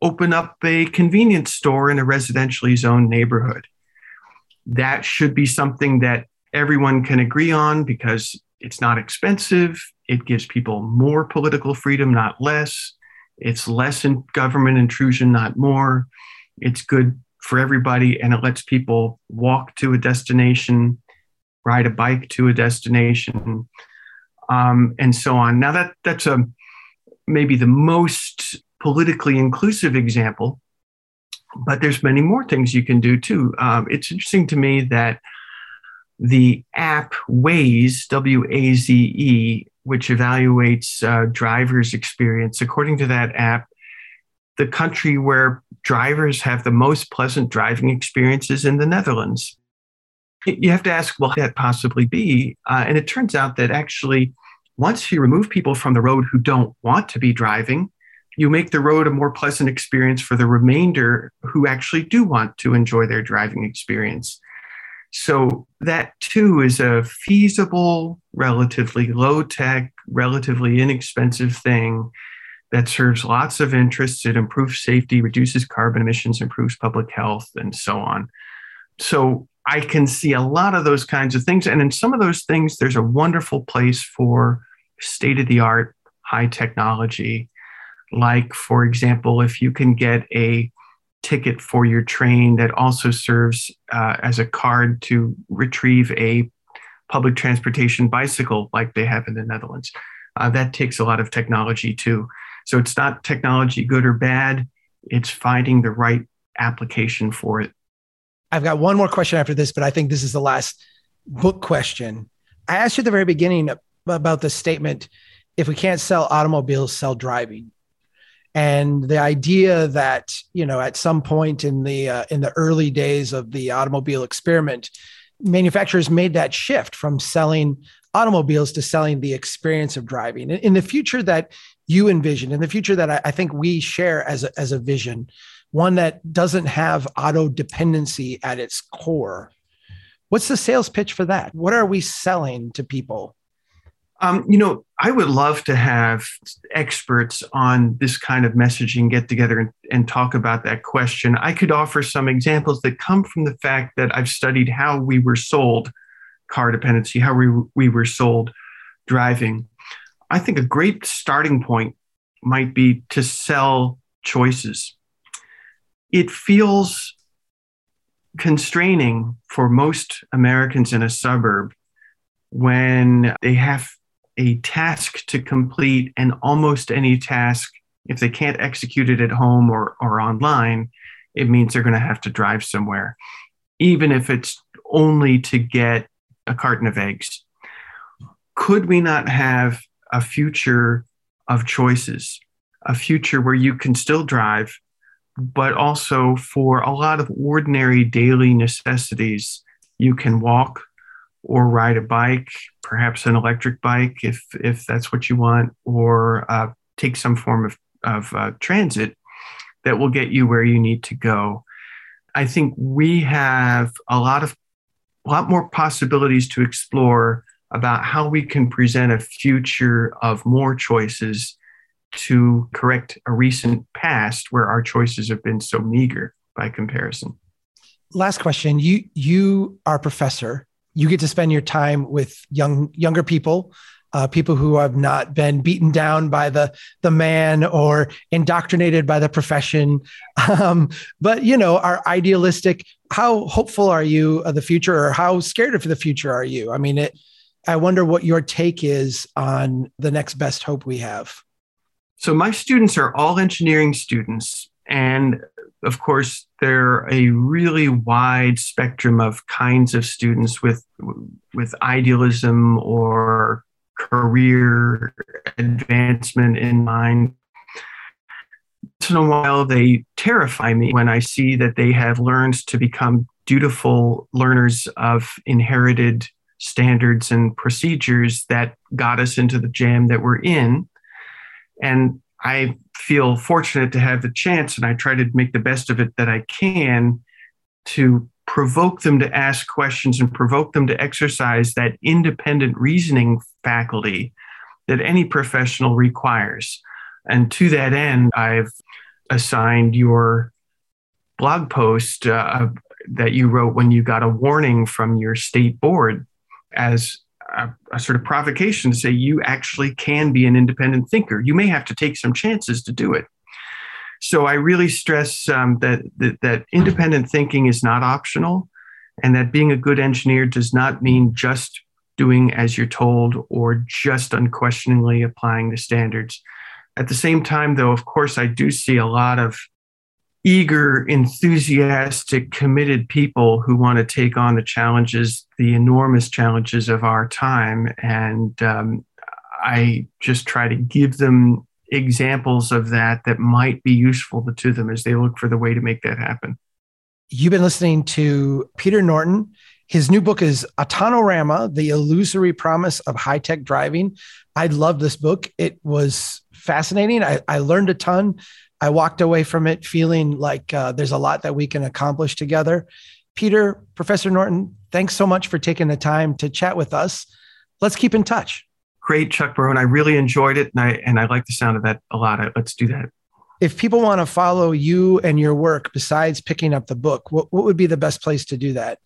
open up a convenience store in a residentially zoned neighborhood. That should be something that everyone can agree on because it's not expensive. It gives people more political freedom, not less. It's less in government intrusion, not more. It's good for everybody, and it lets people walk to a destination, ride a bike to a destination, um, and so on. Now, that that's a maybe the most politically inclusive example, but there's many more things you can do too. Um, it's interesting to me that the app Waze, W A Z E, which evaluates uh, drivers' experience, according to that app, the country where drivers have the most pleasant driving experiences in the Netherlands. You have to ask, well, how could that possibly be? Uh, and it turns out that actually, once you remove people from the road who don't want to be driving, you make the road a more pleasant experience for the remainder who actually do want to enjoy their driving experience. So that, too, is a feasible, relatively low-tech, relatively inexpensive thing that serves lots of interests. It improves safety, reduces carbon emissions, improves public health, and so on. So I can see a lot of those kinds of things. And in some of those things, there's a wonderful place for state-of-the-art, high technology. Like, for example, if you can get a ticket for your train that also serves uh, as a card to retrieve a public transportation bicycle like they have in the Netherlands. Uh, that takes a lot of technology too. So it's not technology good or bad, it's finding the right application for it. I've got one more question after this, but I think this is the last book question. I asked you at the very beginning about the statement, if we can't sell automobiles, sell driving. And the idea that, you know, at some point in the uh, in the early days of the automobile experiment, manufacturers made that shift from selling automobiles to selling the experience of driving. In, in the future that you envision, in the future that I, I think we share as a, as a vision, one that doesn't have auto dependency at its core, what's the sales pitch for that? What are we selling to people? Um, you know, I would love to have experts on this kind of messaging get together and, and talk about that question. I could offer some examples that come from the fact that I've studied how we were sold car dependency, how we, we were sold driving. I think a great starting point might be to sell choices. It feels constraining for most Americans in a suburb when they have a task to complete, and almost any task, if they can't execute it at home or, or online, it means they're going to have to drive somewhere, even if it's only to get a carton of eggs. Could we not have a future of choices, a future where you can still drive, but also for a lot of ordinary daily necessities, you can walk or ride a bike, perhaps an electric bike, if if that's what you want, or uh, take some form of, of uh, transit that will get you where you need to go. I think we have a lot of a lot more possibilities to explore about how we can present a future of more choices to correct a recent past where our choices have been so meager by comparison. Last question. You you are a professor. You get to spend your time with young, younger people, uh, people who have not been beaten down by the the man or indoctrinated by the profession, um, but, you know, are idealistic. How hopeful are you of the future, or how scared of the future are you? I mean, it, I wonder what your take is on the next best hope we have. So my students are all engineering students. And of course, they're a really wide spectrum of kinds of students with with idealism or career advancement in mind. Once in a while, they terrify me when I see that they have learned to become dutiful learners of inherited standards and procedures that got us into the jam that we're in. And I feel fortunate to have the chance, and I try to make the best of it that I can, to provoke them to ask questions and provoke them to exercise that independent reasoning faculty that any professional requires. And to that end, I've assigned your blog post uh, that you wrote when you got a warning from your state board as A, a sort of provocation to say you actually can be an independent thinker. You may have to take some chances to do it. So I really stress um, that, that that independent thinking is not optional, and that being a good engineer does not mean just doing as you're told or just unquestioningly applying the standards. At the same time, though, of course, I do see a lot of eager, enthusiastic, committed people who want to take on the challenges, the enormous challenges of our time. And um, I just try to give them examples of that that might be useful to them as they look for the way to make that happen. You've been listening to Peter Norton. His new book is Autonorama, The Illusory Promise of High-Tech Driving. I love this book. It was fascinating. I, I learned a ton. I walked away from it feeling like uh, there's a lot that we can accomplish together. Peter, Professor Norton, thanks so much for taking the time to chat with us. Let's keep in touch. Great, Chuck Marohn. I really enjoyed it, and I, and I like the sound of that a lot. Let's do that. If people want to follow you and your work, besides picking up the book, what, what would be the best place to do that?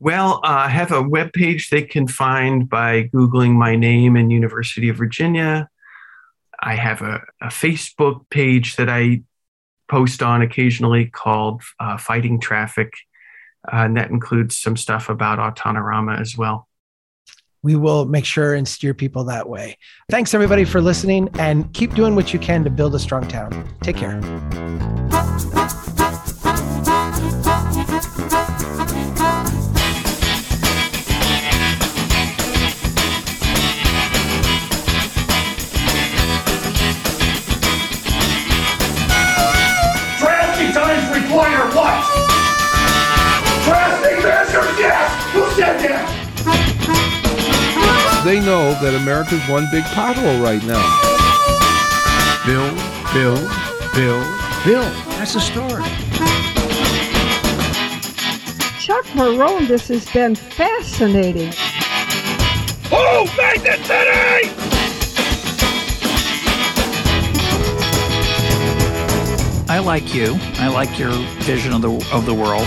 Well, uh, I have a webpage they can find by Googling my name and University of Virginia. I have a, a Facebook page that I post on occasionally called uh, Fighting Traffic, uh, and that includes some stuff about Autonorama as well. We will make sure and steer people that way. Thanks, everybody, for listening, and keep doing what you can to build a strong town. Take care. They know that America's one big pothole right now. Build, build, build, build. That's the story. Chuck Marohn, this has been fascinating. Who made the city? I like you. I like your vision of the of the world.